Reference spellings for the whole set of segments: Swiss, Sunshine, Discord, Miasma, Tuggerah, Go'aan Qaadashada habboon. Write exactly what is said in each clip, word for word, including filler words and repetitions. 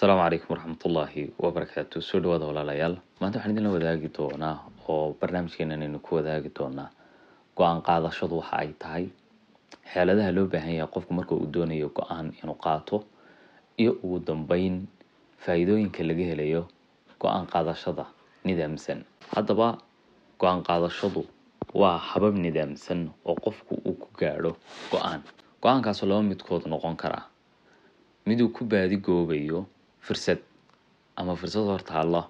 السلام عليكم ورحمة الله وبركاته. سود وذا ولا ليال ما أنتوا حنيدنا وذاقي تونا أو برنامجنا ننكو وذاقي تونا قوان قادشة وحاي تاي حال هذا لو بهاي قفكم مركو قدوني يقوان ينقاطه يقودن بين فايدوين كلجه ليه قوان قادشة ندم سن هذا با قوان قادشة وحبب ندم سن وقفكم وكجارو قوان قوان كسلام متكوت نقان كرا مدو كبادي جو بيو fursad ama fursad horta Allah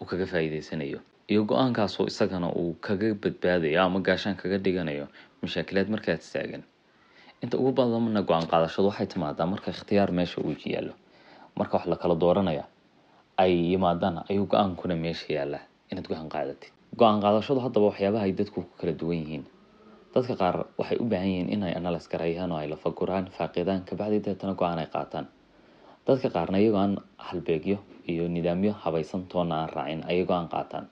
uu kaga faa'iideysanayo iyo go'aankaas oo isagana uu kaga badbaadayo ama gaashan kaga dhiganayo mushakilad marka taagan inta ugu badanna go'aan qaadashadu waxay timaadaa marka ikhtiyaar meesha uu yaalo marka wax la kala dooranaya ay yimaadana ay go'aan kuna meesha yaala inaad go'aan qaadatid go'aan qaadashadu haddaba waxyaabaha ay dadku ku kala duwan yihiin dadka qaar waxay u baahan yihiin inay analysis karayaan oo ay la fakuraan faaqidaan ka bacdi dadana go'aan ay qaataan dadka qaarna iyagu aan halbeegyo iyo nidaamyo habaysan toona aan raacin ayagu aan qaataan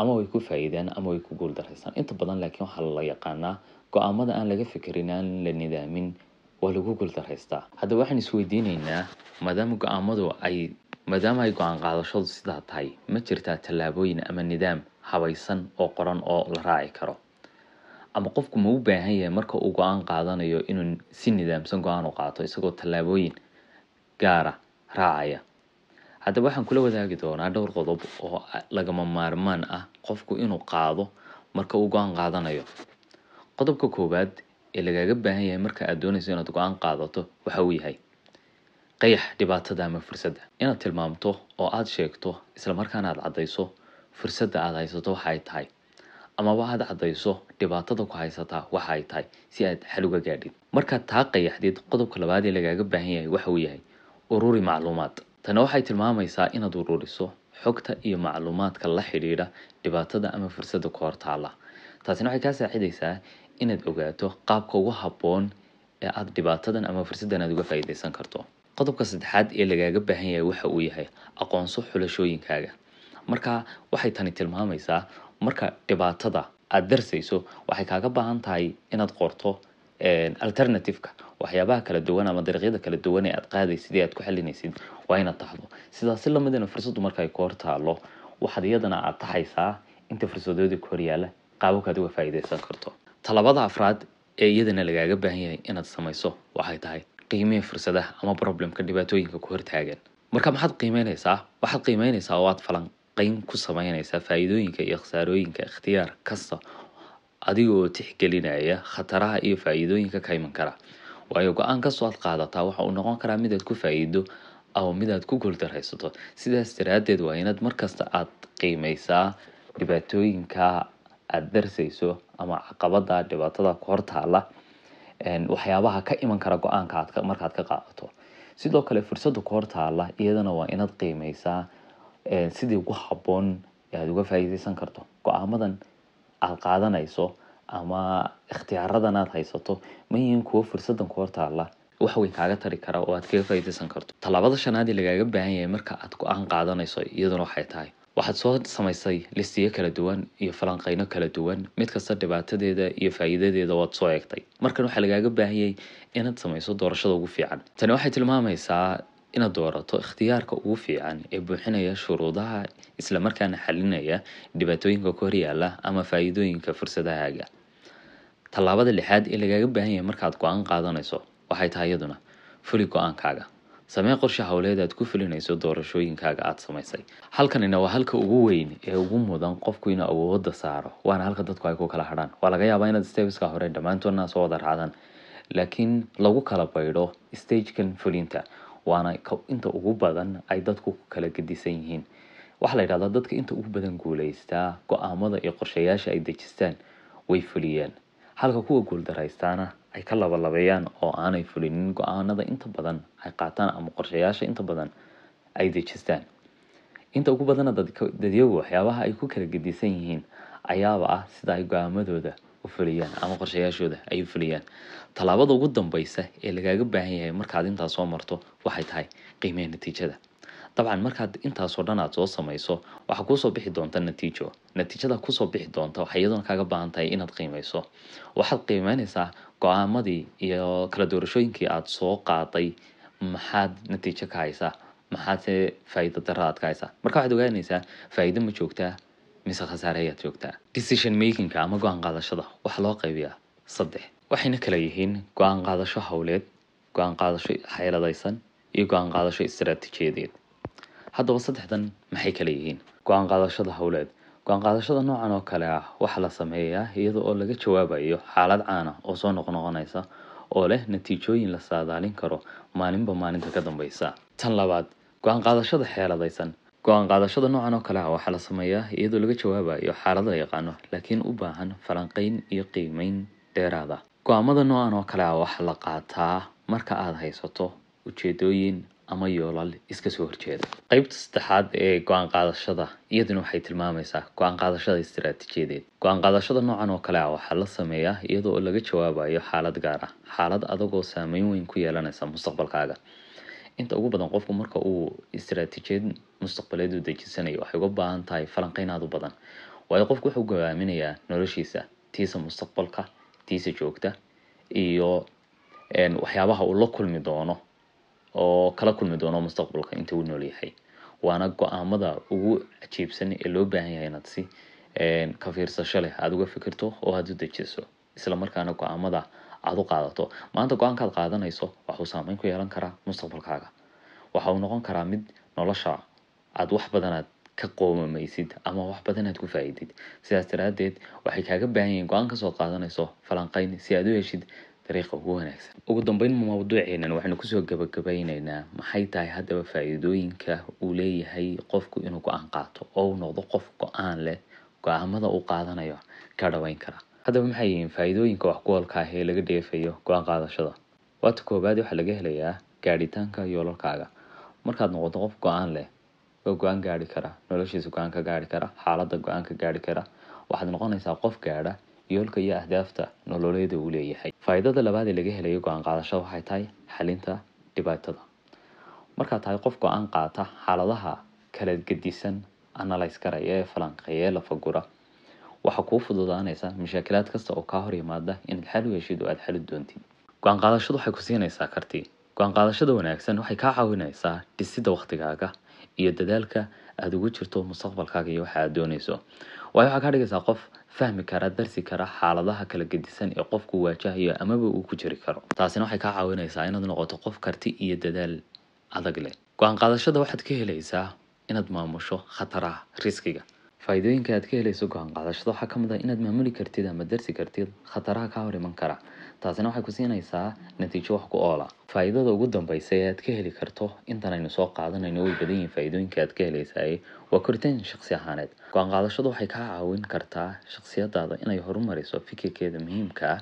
ama way ku faa'iideen ama way ku guul daraysan inta badan laakiin waxa la yaqaanaa go'aamada aan laga fikirin aan la nidaamin waa lagu guul daraystaa hadda waxaan isweydiinaynaa maadaama go'aamadu ay maadaama ay go'aan qaadashadu sidaa tahay ma jirtaa tallaabooyin ama nidaam habaysan oo qoran oo la raaci karo ama qofku ma u baahan yahay marka uu go'aan qaadanayo inuu si nidaamsan go'aan u qaato isagoo tallaabooyin gaara raaya hadaba waxaan kula wadaagi doonaa dhowr qodob oo laga maarmaan ah qofku inuu qaado marka uu go'aan qaadanayo qodobka koobaad ee lagaaga baahan yahay marka aad doonayso inaad go'aan qaadato waxa uu yahay qeex dhibaatada ama fursadda inaad tilmaamto oo aad sheegto isla markaana aad cadeyso fursadda aad haysato waxa ay tahay ama waxaad cadeyso dhibaatada ku haysata waxa ay tahay si aad xal uga gaadhid marka taa qeexdeed qodobka labaad ee lagaaga baahan yahay waxa uu yahay ururi macluumaad tan waxay tilmaamaysaa inaad ururiso xogta iyo macluumaadka la xiriira dhibaatada ama fursadda ku hortaala taasina waxay ka saacidaysaa inaad ogaato qaabka ugu habboon ee aad dhibaatadan ama fursaddan aad uga faa'iideysan karto qodobka saddexaad ee lagaaga baahan yahay waxa uu yahay aqoonso xulashooyinkaaga marka waxay tani tilmaamaysaa marka dhibaatada aad darsayso waxay kaaga baahan tahay inaad qorto alternative-ka waxyaabaha kala duwan ama dariiqyada kala duwan ee aad qaadaysid sidii aad ku xalinaysid waa inaad taxdo sidaas la midna fursadu markay ku hortaalo waxaad iyadana aad taxaysaa inta fursadooda ku hor yaala qaabkaad uga faa'iideysan karto talabada afraad ee iyadana lagaaga baahan yahay inaad samayso waxay tahay qiimee fursadaha ama problemka dhibaatooyinka ku hortaagan marka maxaad qiimeynaysaa waxaad qiimeynaysaa oo aad falanqayn ku sameynaysaa faa'iidooyinka iyo khasaarooyinka ikhtiyaar kasta adigoo tixgelinaya khataraha iyo faa'iidooyinka ka iman kara waayo go'aan ka soo aad qaadataa waxa uu noqon karaa mid aad ku faa'iido ama mid aad ku guul daraysato sidaas daraadeed waa inaad markasta aad qiimeysaa dhibaatooyinka aad darsayso ama caqabada dhibaatada ku hortaala waxyaabaha ka iman kara go'aanka markaad ka qaadato sidoo kale fursadda ku hortaala iyadana waa inaad qiimeysaa sidii ugu habboon aad uga faa'iideysan karto go'aamadan aad qaadanayso ama ikhtiyaaradan aad haysato ma yihiin kuwo fursaddan ku hortaala wax weyn kaaga tari kara oo aad kaga faa'iideysan karto talaabada shanaad ee lagaaga baahan yahay marka aad go'aan qaadanayso iyaduna waxay tahay waxaad soo samaysay listiyo kala duwan iyo falanqeyno kala duwan mid kasta dhibaatadeeda iyo faa'iidadeeda waad soo eegtay markan waxaa lagaaga baahan yahay inaad samayso doorashada ugu fiican tani waxay tilmaamaysaa inaad doorato ikhtiyaarka ugu fiican ee buuxinaya shuruudaha isla markaana xalinaya dhibaatooyinka ku hor yaala ama faa'iidooyinka fursadahaaga talaabada lixaad ee lagaaga baahan yahay markaad go'aan qaadanayso waxay tahay iyaduna fuli go'aankaaga samee qorshe hawleed aad ku fulinayso doorashooyinkaaga aad samaysay halkanina waa halka ugu weyn ee ugu mudan qofku inuu awoodda saaro waana halka dadku ay ku kala hadhaan waa laga yaabaa inaad steps-ka hore dhammaantoodna soo wada raacdaan laakiin lagu kala baydho stage-kan fulinta waana inta ugu badan ay dadku kala gedisan yihiin waxa la yiraahdaa dadka inta ugu badan guuleystaa go'aamada iyo qorshayaasha ay dejistaan way fuliyaan halka kuwa guul daraystaana ay ka laba labeeyaan oo aanay fulinin go'aanada inta badan ay qaataan ama qorshayaasha inta badan ay dejistaan inta ugu badan dadka dadyagu waxyaabaha ay ku kala gedisan yihiin ayaaba ah sida ay go'aamadooda u fuliyaan ama qorshayaashooda ay fuliyaan talaabada ugu dambaysa ee lagaaga baahan yahay markaad intaas soo marto waxay tahay qiimee natiijada dabcan markaad intaas oo dhan aad soo samayso waxa ku soo bixi doonta natiijo natiijada ku soo bixi doonta waxa iyadoo kaaga baahan tahay inaad qiimeyso waxaad qiimeynaysaa go'aamadii iyo kala doorashooyinkii aad soo qaatay maxaad natiijo ka haysaa maxaase faa'iido darro adkaysa marka waxaad ogaanaysaa faa'iido ma joogtaa mise khasaare ayaad joogtaa decision making ama go'aan qaadashada waxa loo qaybiyaa saddex waxayna kala yihiin go'aan qaadasho hawleed go'aan qaadasho xeeladaysan iyo go'aan qaadasho istaraatijiyadeed haddaba saddexdan maxay kala yihiin go'aan qaadashada hawleed go'aan qaadashada noocan oo kale ah waxa la sameeyaa iyadoo oo laga jawaabayo xaalad caan ah oo soo noqnoqonaysa oo leh natiijooyin la saadaalin karo maalinba maalinta ka dambaysa tan labaad go'aan qaadashada xeeladaysan go'aan qaadashada noocan oo kale ah waxa la sameeyaa iyadoo laga jawaabayo xaalad la yaqaano laakiin u baahan falanqayn iyo qiimeyn dheeraad ah go'aamada noocan oo kale ah waxa la qaataa marka aad haysato ujeedooyin ama yoolal iska soo horjeeda qaybta saddexaad ee go'aan qaadashada iyaduna waxay tilmaamaysaa go'aan qaadashada istaraatijiyadeed go'aan qaadashada noocan oo kale ah waxa la sameeyaa iyadoo laga jawaabayo xaalad gaar ah xaalad adag oo saameyn weyn ku yeelanaysa mustaqbalkaaga inta ugu badan qofku marka uu istaraatijiyeed mustaqbaleed u dejisanayo waxay uga baahan tahay falanqayn aad u badan waayo qofku wuxuu go'aaminayaa noloshiisa tiisa mustaqbalka tiisa joogta iyo waxyaabaha uu la kulmi doono oo kala kulmi doono mustaqbalka inta uu nool yahay waana go'aamada ugu cajiibsan ee loo baahan yahay inaad si ka fiirsasho leh aad uga fikirto oo aad u dejiso isla markaana go'aamada aad u qaadato maanta go'aankaad qaadanayso waxa uu saameyn ku yeelan karaa mustaqbalkaaga waxa uu noqon karaa mid nolosha aad wax badan aad ka qoomamaysid ama wax badan aad ku faa'iidid sidaas daraadeed waxay kaaga baahan yihiin go'aanka soo qaadanayso falanqayn si aad u heshid طريقة وهو وقدمبين موضوعين وحنا كسوة جبجبيننا محيطها هذا فائدوين كأولي هي قفك إنه قان قاطو أو نوض قفك قان له قامضة أو قاضنا يا كروين كرا هذا محيين فائدوين كأقوال كهيل لقدي فيه قان قاض شذا واتكو بعده حلقة ليه كاريتان كيولر كذا مركز نوض قفك قان له وقان قاري كرا نلشيس قان كقاري كرا حالات قان كقاري كرا واحد نقول نساقف كرا yoolka iyo ahdaafta nololeeda uu leeyahay faa'iidada labaad ee laga helayo go'aan qaadashada waxay tahay xalinta dhibaatada marka tahay qof go'aan qaata xaaladaha kala gedisan analyze karaya ee falanqeeya la fagura waxa ku fududaanaysa mushkilaad kasta oo ka hor yimaada in xal u yeeshido aad xal u doontid go'aan qaadashadu waxay ku siinaysaa karti go'aan qaadashada wanaagsan waxay ka caawinaysaa dhisidda waqtigaaga iyo dadaalka aad ugu jirto mustaqbalkaaga iyo waxa aad doonayso waayo waxa ka dhigaysaa qof fahmi kara darsi kara xaaladaha kala gedisan ee qofku waajahayo ama uu ku jiri karo taasina waxay ka caawinaysaa inaad noqoto qof karti iyo dadaal adag leh go'aan qaadashada waxaad ka helaysaa inaad maamusho khataraha riskiga faa'iidooyinka aad ka helayso go'aan qaadashada waxa kamid ah inaad maamuli kartid ama darsi kartid khataraha ka hor iman kara taasina waxay ku siinaysaa natiijo wax ku ool ah faa'iidada ugu dambaysa ee aad ka heli karto intan aynu soo qaadanayno way badan yihiin faa'iidooyinka aad ka helaysaa waa koritaan shakhsi ahaaneed go'aan qaadashadu waxay ka caawin kartaa shakhsiyadaada inay horumariso fikirkeeda muhiimka ah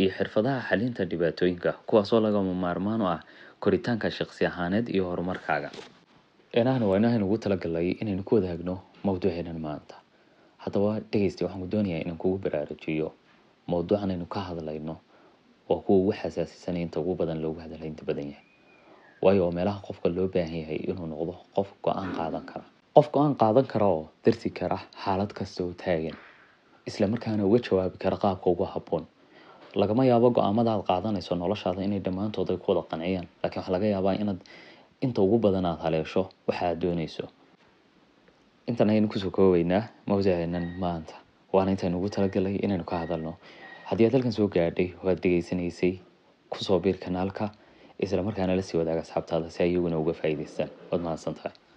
iyo xirfadaha xalinta dhibaatooyinka kuwaas oo lagama maarmaan u ah koritaanka shakhsi ahaaneed iyo horumarkaaga eenahna waa inaan ugu talagalay inaynu ku wadaagno mawduuceenan maanta haddaba dhegeysta waxaan ku doonayaa inaan kugu baraarujiyo mawduucan aynu ka hadlayno waa kuwa ugu xasaasisanaya inta ugu badan loogu hadalay inta badan yahay waayo waa meelaha qofka loo baahan yahay inuu noqdo qof go'aan qaadan kara qof go'aan qaadan kara oo darsi kara xaalad kasta oo taagan isla markaana uga jawaabi kara qaabka ugu habboon lagama yaabo go'aamada aad qaadanayso noloshaada inay dhammaantood ay ku wada qanciyaan laakiin waxa laga yaabaa inaad inta ugu badan aad haleesho waxa aad doonayso intan aynu kusoo koobaynaa mawduuceenan maanta waana intaynu ugu talagalay inaynu ka hadalno haddii aad halkan soo gaadhay oo aad degeysanaysay kusoo biir kanaalka isla markaana la sii wadaaga asxaabtaada si ayaguna uga faa'iidaystaan waad mahadsantahay